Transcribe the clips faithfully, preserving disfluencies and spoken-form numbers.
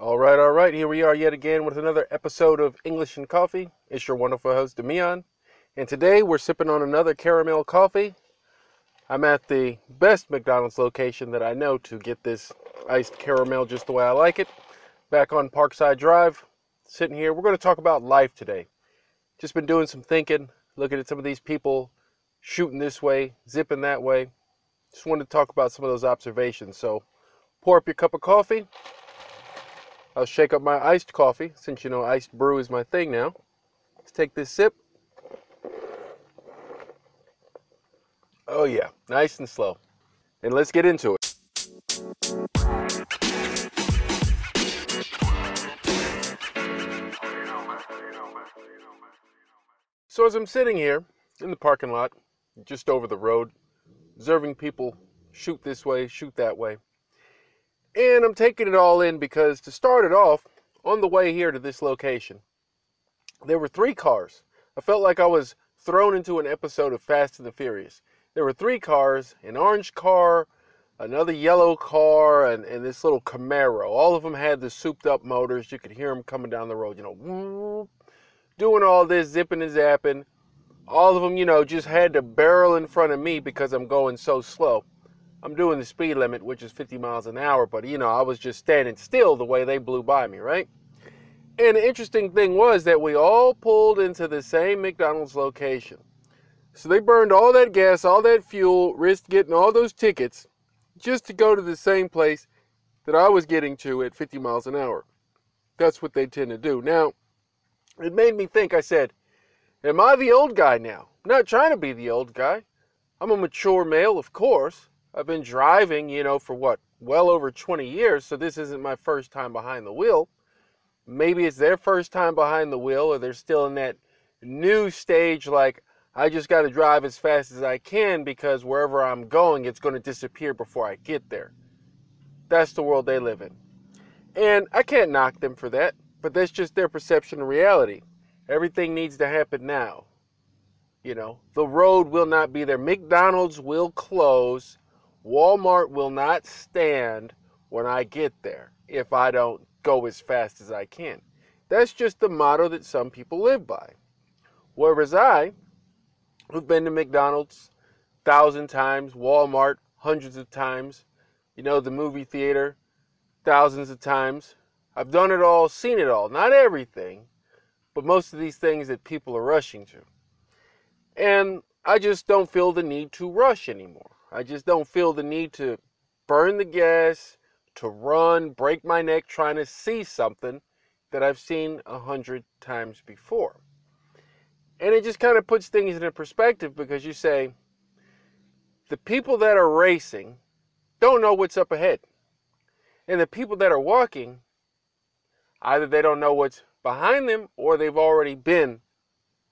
All right, all right, here we are yet again with another episode of English and Coffee. It's your wonderful host, Demian, and today we're sipping on another caramel coffee. I'm at the best McDonald's location that I know to get this iced caramel just the way I like it. Back on Parkside Drive, sitting here. We're going to talk about life today. Just been doing some thinking, looking at some of these people shooting this way, zipping that way. Just wanted to talk about some of those observations. So pour up your cup of coffee. I'll shake up my iced coffee, since you know iced brew is my thing now. Let's take this sip. Oh yeah, nice and slow. And let's get into it. So as I'm sitting here in the parking lot, just over the road, observing people shoot this way, shoot that way. And I'm taking it all in because to start it off, on the way here to this location, there were three cars. I felt like I was thrown into an episode of Fast and the Furious. There were three cars, an orange car, another yellow car, and, and this little Camaro. All of them had the souped up motors. You could hear them coming down the road, you know, doing all this, zipping and zapping. All of them, you know, just had to barrel in front of me because I'm going so slow. I'm doing the speed limit, which is fifty miles an hour, but, you know, I was just standing still the way they blew by me, right? And the interesting thing was that we all pulled into the same McDonald's location. So they burned all that gas, all that fuel, risked getting all those tickets just to go to the same place that I was getting to at fifty miles an hour. That's what they tend to do. Now, it made me think. I said, am I the old guy now? I'm not trying to be the old guy. I'm a mature male, of course. I've been driving, you know, for what, well over twenty years, so this isn't my first time behind the wheel. Maybe it's their first time behind the wheel, or they're still in that new stage like, I just got to drive as fast as I can because wherever I'm going, it's going to disappear before I get there. That's the world they live in. And I can't knock them for that, but that's just their perception of reality. Everything needs to happen now. You know, the road will not be there. McDonald's will close. Walmart will not stand when I get there if I don't go as fast as I can. That's just the motto that some people live by. Whereas I, who've been to McDonald's a thousand times, Walmart hundreds of times, you know, the movie theater thousands of times. I've done it all, seen it all. Not everything, but most of these things that people are rushing to. And I just don't feel the need to rush anymore. I just don't feel the need to burn the gas, to run, break my neck trying to see something that I've seen a hundred times before. And it just kind of puts things into perspective because you say, the people that are racing don't know what's up ahead. And the people that are walking, either they don't know what's behind them or they've already been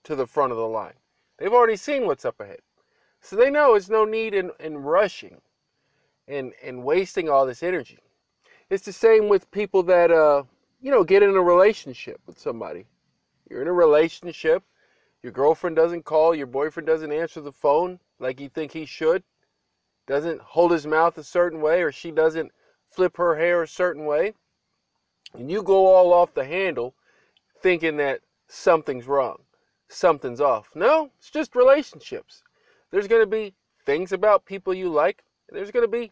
to the front of the line. They've already seen what's up ahead. So they know it's no need in, in rushing and, and wasting all this energy. It's the same with people that, uh, you know, get in a relationship with somebody. You're in a relationship. Your girlfriend doesn't call. Your boyfriend doesn't answer the phone like you think he should. Doesn't hold his mouth a certain way, or she doesn't flip her hair a certain way. And you go all off the handle thinking that something's wrong. Something's off. No, it's just relationships. There's going to be things about people you like. And there's going to be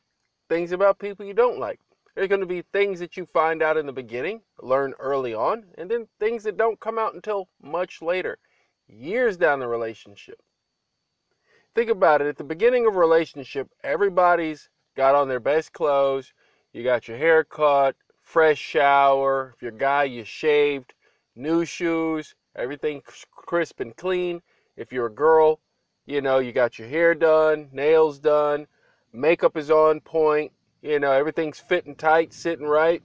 things about people you don't like. There's going to be things that you find out in the beginning, learn early on, and then things that don't come out until much later, years down the relationship. Think about it. At the beginning of a relationship, everybody's got on their best clothes. You got your hair cut, fresh shower. If you're a guy, you shaved, new shoes, everything crisp and clean. If you're a girl, you know, you got your hair done, nails done, makeup is on point, you know, everything's fitting tight, sitting right.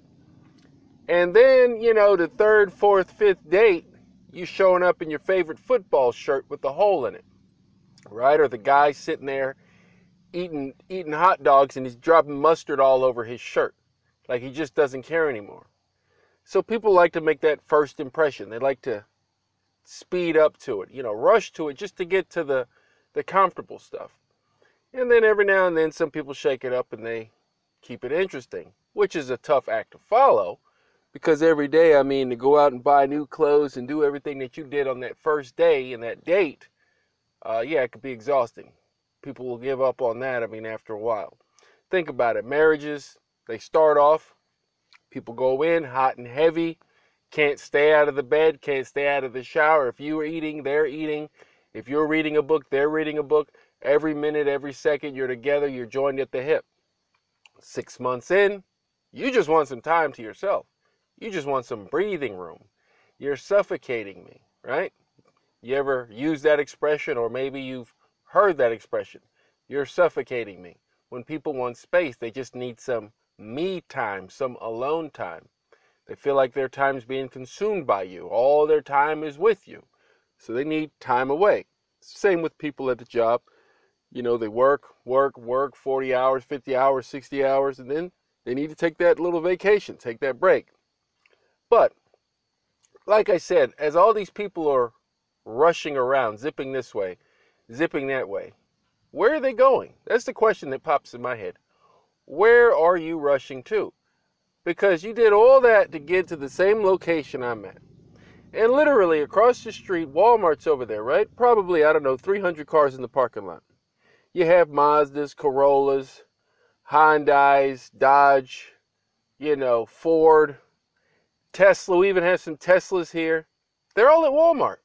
And then, you know, the third, fourth, fifth date, you showing up in your favorite football shirt with the hole in it, right? Or the guy sitting there eating, eating hot dogs and he's dropping mustard all over his shirt. Like he just doesn't care anymore. So people like to make that first impression. They like to speed up to it, you know, rush to it just to get to the the comfortable stuff. And then every now and then some people shake it up and they keep it interesting, which is a tough act to follow, Because every day, I mean, to go out and buy new clothes and do everything that you did on that first day and that date, uh, yeah, it could be exhausting. People will give up on that, I mean, after a while. Think about it. Marriages, they start off, people go in hot and heavy, can't stay out of the bed, can't stay out of the shower. If you are eating, they're eating. If you're reading a book, they're reading a book. Every minute, every second, you're together, you're joined at the hip. Six months in, you just want some time to yourself. You just want some breathing room. You're suffocating me, right? You ever use that expression, or maybe you've heard that expression? You're suffocating me. When people want space, they just need some me time, some alone time. They feel like their time's being consumed by you. All their time is with you. So they need time away. Same with people at the job. You know, they work, work, work, forty hours, fifty hours, sixty hours, and then they need to take that little vacation, take that break. But, like I said, as all these people are rushing around, zipping this way, zipping that way, where are they going? That's the question that pops in my head. Where are you rushing to? Because you did all that to get to the same location I'm at. And literally across the street, Walmart's over there, right? Probably, I don't know, three hundred cars in the parking lot. You have Mazdas, Corollas, Hyundais, Dodge, you know, Ford, Tesla. We even have some Teslas here. They're all at Walmart.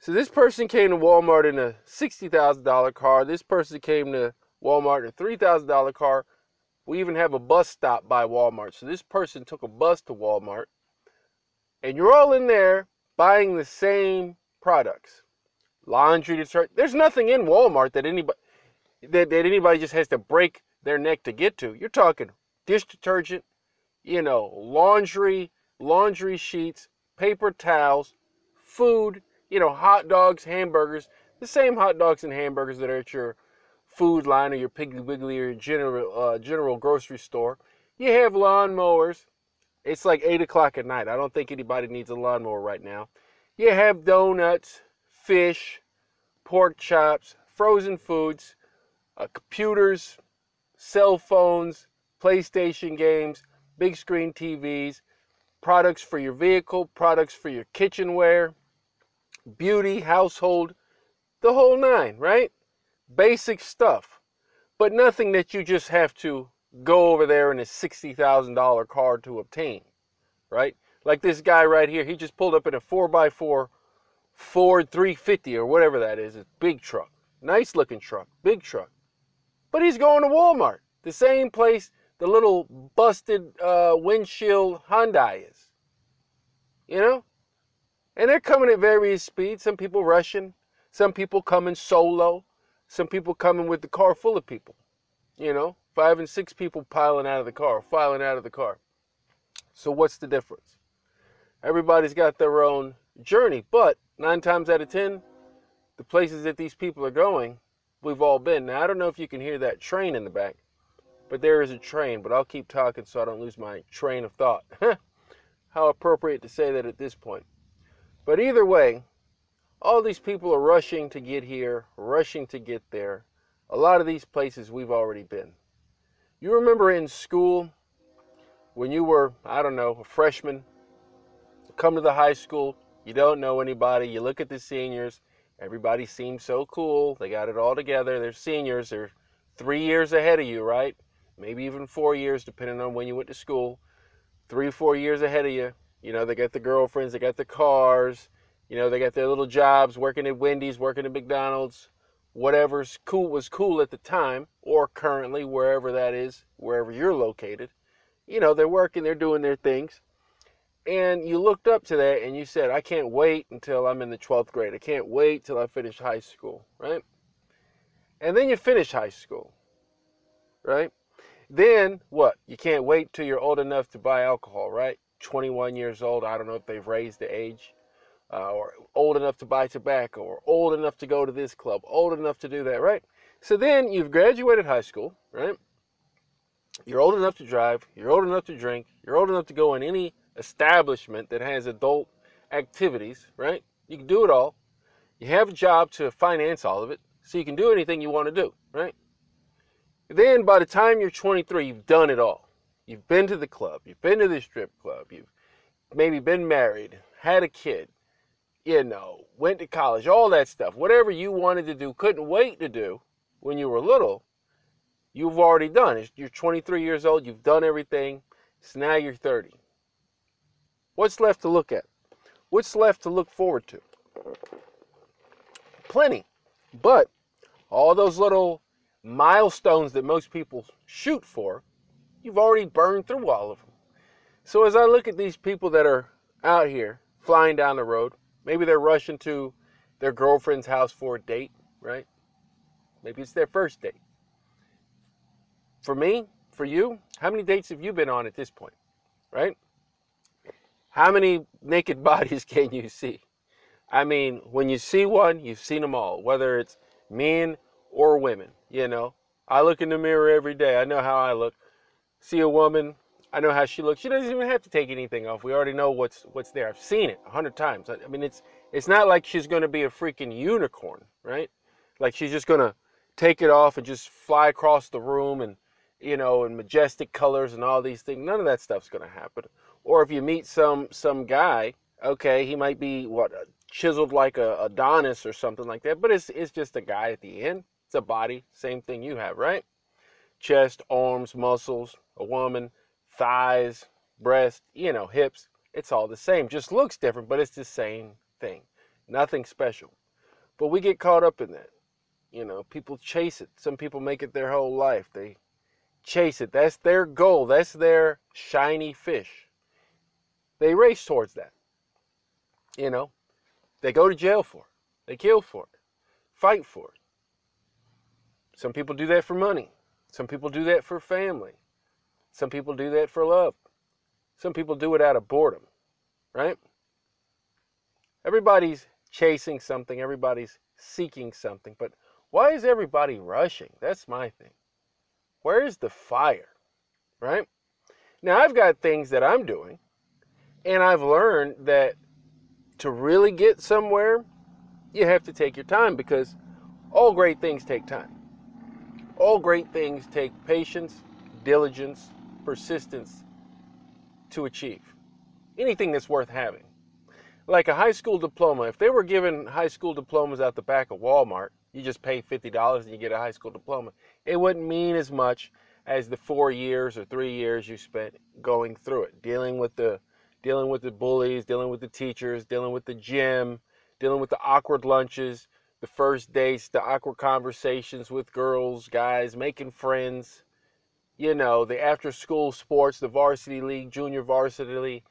So this person came to Walmart in a sixty thousand dollar car. This person came to Walmart in a three thousand dollar car. We even have a bus stop by Walmart. So this person took a bus to Walmart. And you're all in there buying the same products. Laundry detergent. There's nothing in Walmart that anybody, that, that anybody just has to break their neck to get to. You're talking dish detergent, you know, laundry, laundry sheets, paper towels, food, you know, hot dogs, hamburgers, the same hot dogs and hamburgers that are at your food line or your Piggly Wiggly or your general, uh, general grocery store. You have lawnmowers. It's like eight o'clock at night. I don't think anybody needs a lawnmower right now. You have donuts, fish, pork chops, frozen foods, uh, computers, cell phones, PlayStation games, big screen T Vs, products for your vehicle, products for your kitchenware, beauty, household, the whole nine, right? Basic stuff, but nothing that you just have to go over there in a sixty thousand dollar car to obtain, right? Like this guy right here, he just pulled up in a four by four Ford three fifty or whatever that is. It's big truck, nice looking truck, big truck. But he's going to Walmart, the same place the little busted uh, windshield Hyundai is, you know? And they're coming at various speeds. Some people rushing, some people coming solo, some people coming with the car full of people, you know? Five and six people piling out of the car, filing out of the car. So what's the difference? Everybody's got their own journey, but nine times out of ten, the places that these people are going, we've all been. Now, I don't know if you can hear that train in the back, but there is a train, but I'll keep talking so I don't lose my train of thought. How appropriate to say that at this point. But either way, all these people are rushing to get here, rushing to get there. A lot of these places we've already been. You remember in school when you were, I don't know, a freshman, come to the high school, you don't know anybody, you look at the seniors, everybody seems so cool, they got it all together, they're seniors, they're three years ahead of you, right? Maybe even four years, depending on when you went to school, three, four years ahead of you. You know, they got the girlfriends, they got the cars, you know, they got their little jobs, working at Wendy's, working at McDonald's, whatever's cool was cool at the time or currently, wherever that is, wherever you're located. You know, they're working, they're doing their things. And you looked up to that and you said, I can't wait until I'm in the twelfth grade. I can't wait till I finish high school, right? And then you finish high school, right? Then what? You can't wait till you're old enough to buy alcohol, right? twenty-one years old. I don't know if they've raised the age. Uh, or old enough to buy tobacco, or old enough to go to this club, old enough to do that, right? So then you've graduated high school, right? You're old enough to drive, you're old enough to drink, you're old enough to go in any establishment that has adult activities, right? You can do it all. You have a job to finance all of it, so you can do anything you want to do, right? Then by the time you're twenty-three, you've done it all. You've been to the club, you've been to the strip club, you've maybe been married, had a kid, you know, went to college, all that stuff. Whatever you wanted to do, couldn't wait to do when you were little, you've already done. You're twenty-three years old, you've done everything, so now you're thirty. What's left to look at? What's left to look forward to? Plenty. But all those little milestones that most people shoot for, you've already burned through all of them. So as I look at these people that are out here flying down the road, maybe they're rushing to their girlfriend's house for a date, right? Maybe it's their first date. For me, for you, how many dates have you been on at this point, right? How many naked bodies can you see? I mean, when you see one, you've seen them all, whether it's men or women, you know. I look in the mirror every day. I know how I look. See a woman, I know how she looks. She doesn't even have to take anything off. We already know what's what's there. I've seen it a hundred times. I, I mean, it's it's not like she's going to be a freaking unicorn, right? Like she's just going to take it off and just fly across the room and, you know, in majestic colors and all these things. None of that stuff's going to happen. Or if you meet some some guy, okay, he might be, what, chiseled like a Adonis or something like that, but it's it's just a guy at the end. It's a body, same thing you have, right? Chest, arms, muscles, a woman, thighs, breasts, you know, hips. It's all the same. Just looks different, but it's the same thing. Nothing special. But we get caught up in that. You know, people chase it. Some people make it their whole life. They chase it. That's their goal. That's their shiny fish. They race towards that. You know, they go to jail for it. They kill for it. Fight for it. Some people do that for money. Some people do that for family. Some people do that for love. Some people do it out of boredom, right? Everybody's chasing something. Everybody's seeking something. But why is everybody rushing? That's my thing. Where is the fire, right? Now, I've got things that I'm doing, and I've learned that to really get somewhere, you have to take your time, because all great things take time. All great things take patience, diligence, persistence to achieve. Anything that's worth having. Like a high school diploma, if they were giving high school diplomas out the back of Walmart, you just pay fifty dollars and you get a high school diploma, it wouldn't mean as much as the four years or three years you spent going through it, dealing with the dealing with the bullies, dealing with the teachers, dealing with the gym, dealing with the awkward lunches, the first dates, the awkward conversations with girls, guys, making friends, you know, the after-school sports, the varsity league, junior varsity league,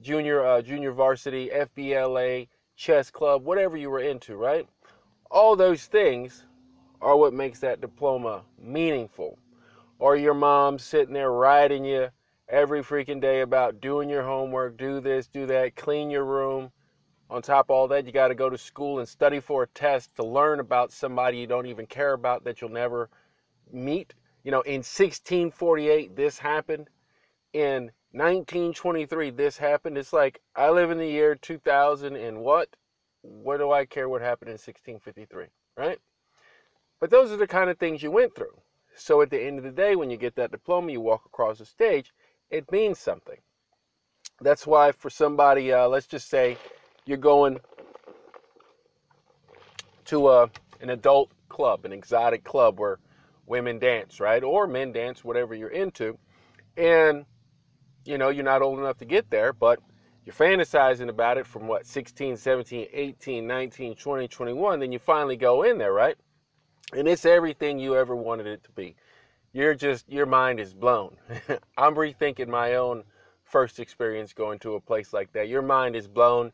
junior, uh, junior varsity, F B L A, chess club, whatever you were into, right? All those things are what makes that diploma meaningful. Or your mom sitting there riding you every freaking day about doing your homework, do this, do that, clean your room. On top of all that, you got to go to school and study for a test to learn about somebody you don't even care about that you'll never meet. You know, in sixteen forty-eight, this happened. In nineteen twenty-three, this happened. It's like, I live in the year two thousand and what? What do I care what happened in sixteen fifty-three, right? But those are the kind of things you went through. So at the end of the day, when you get that diploma, you walk across the stage, it means something. That's why for somebody, uh, let's just say you're going to uh, an adult club, an exotic club where women dance, right? Or men dance, whatever you're into. And, you know, you're not old enough to get there, but you're fantasizing about it from, what, sixteen, seventeen, eighteen, nineteen, twenty, twenty-one. Then you finally go in there, right? And it's everything you ever wanted it to be. You're just, your mind is blown. I'm rethinking my own first experience going to a place like that. Your mind is blown.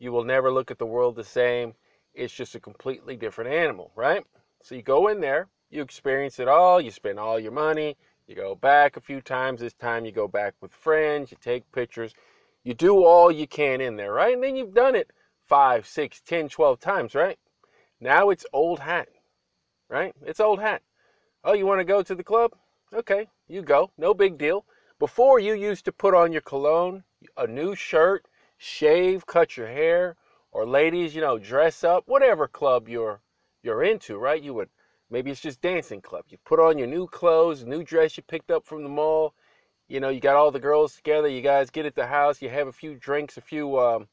You will never look at the world the same. It's just a completely different animal, right? So you go in there, you experience it all, you spend all your money, you go back a few times. This time you go back with friends, you take pictures, you do all you can in there, right? And then you've done it five, six, ten, twelve times, right? Now it's old hat, right? It's old hat. Oh, you want to go to the club? Okay, you go. No big deal. Before, you used to put on your cologne, a new shirt, shave, cut your hair, or ladies, you know, dress up, whatever club you're you're into, right? You would, maybe it's just dancing club. You put on your new clothes, new dress you picked up from the mall. You know, you got all the girls together, you guys get at the house, you have a few drinks, a few, um,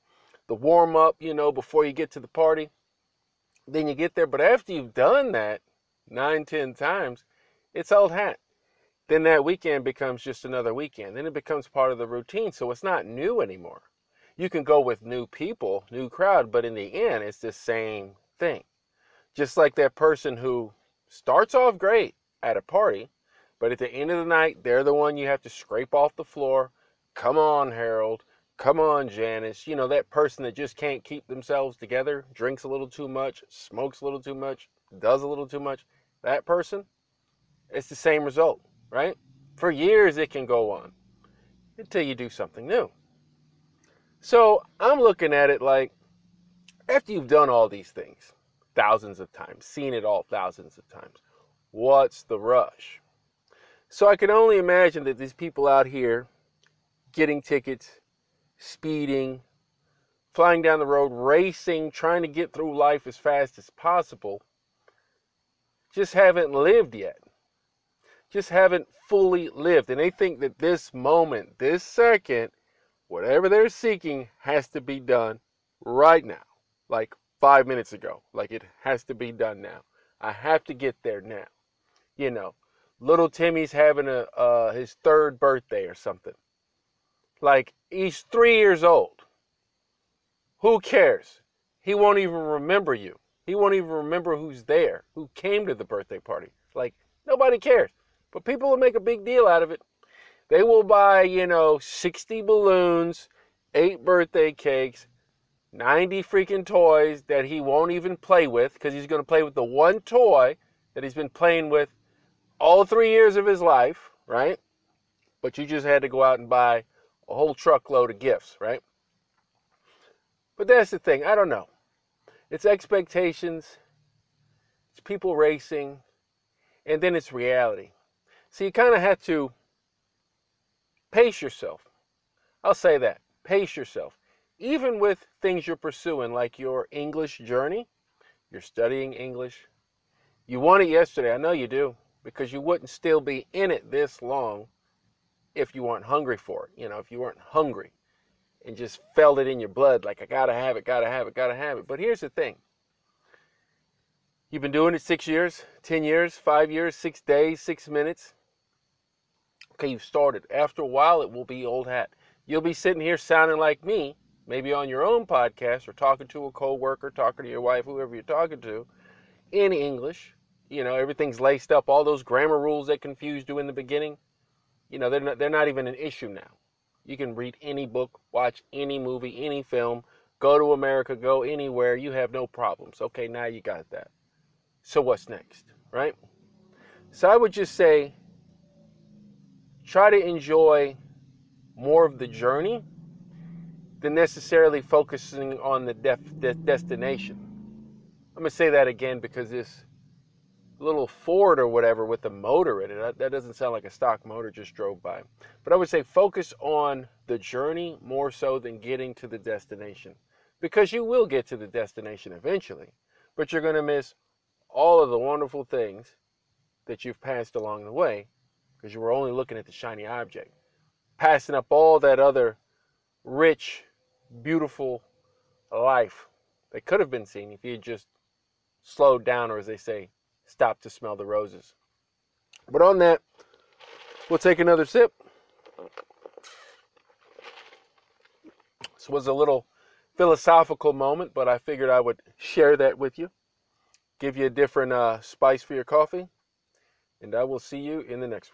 the warm up, you know, before you get to the party. Then you get there, but after you've done that nine, ten times, it's old hat. Then that weekend becomes just another weekend. Then it becomes part of the routine, so it's not new anymore. You can go with new people, new crowd, but in the end, it's the same thing. Just like that person who starts off great at a party, but at the end of the night, they're the one you have to scrape off the floor. Come on, Harold. Come on, Janice. You know, that person that just can't keep themselves together, drinks a little too much, smokes a little too much, does a little too much. That person, it's the same result, right? For years it can go on until you do something new. So I'm looking at it like, after you've done all these things thousands of times, seen it all thousands of times, what's the rush? So I can only imagine that these people out here getting tickets, speeding, flying down the road, racing, trying to get through life as fast as possible, just haven't lived yet. Just haven't fully lived. And they think that this moment, this second, whatever they're seeking has to be done right now. Like five minutes ago. Like it has to be done now. I have to get there now. You know, little Timmy's having a uh, his third birthday or something. Like, he's three years old. Who cares? He won't even remember you. He won't even remember who's there, who came to the birthday party. Like, nobody cares. But people will make a big deal out of it. They will buy, you know, sixty balloons, eight birthday cakes, ninety freaking toys that he won't even play with, because he's going to play with the one toy that he's been playing with all three years of his life, right? But you just had to go out and buy a whole truckload of gifts, right? But that's the thing. I don't know. It's expectations. It's people racing. And then it's reality. So you kind of have to pace yourself. I'll say that. Pace yourself. Even with things you're pursuing, like your English journey. You're studying English. You want it yesterday. I know you do. Because you wouldn't still be in it this long if you weren't hungry for it. You know, if you weren't hungry and just felt it in your blood, like, I gotta have it, gotta have it, gotta have it. But here's the thing. You've been doing it six years, ten years, five years, six days, six minutes. Okay, you've started. After a while, it will be old hat. You'll be sitting here sounding like me, maybe on your own podcast or talking to a coworker, talking to your wife, whoever you're talking to, in English. You know, everything's laced up. All those grammar rules that confused you in the beginning, you know, they're not, they're not even an issue now. You can read any book, watch any movie, any film, go to America, go anywhere. You have no problems. Okay, now you got that. So what's next, right? So I would just say, try to enjoy more of the journey than necessarily focusing on the def- de- destination. I'm going to say that again because this little Ford or whatever with the motor in it, that doesn't sound like a stock motor just drove by. But I would say focus on the journey more so than getting to the destination, because you will get to the destination eventually, but you're going to miss all of the wonderful things that you've passed along the way because you were only looking at the shiny object, passing up all that other rich, beautiful life that could have been seen if you had just slowed down, or as they say, stop to smell the roses. But on that, we'll take another sip. This was a little philosophical moment, but I figured I would share that with you. Give you a different uh, spice for your coffee. And I will see you in the next one.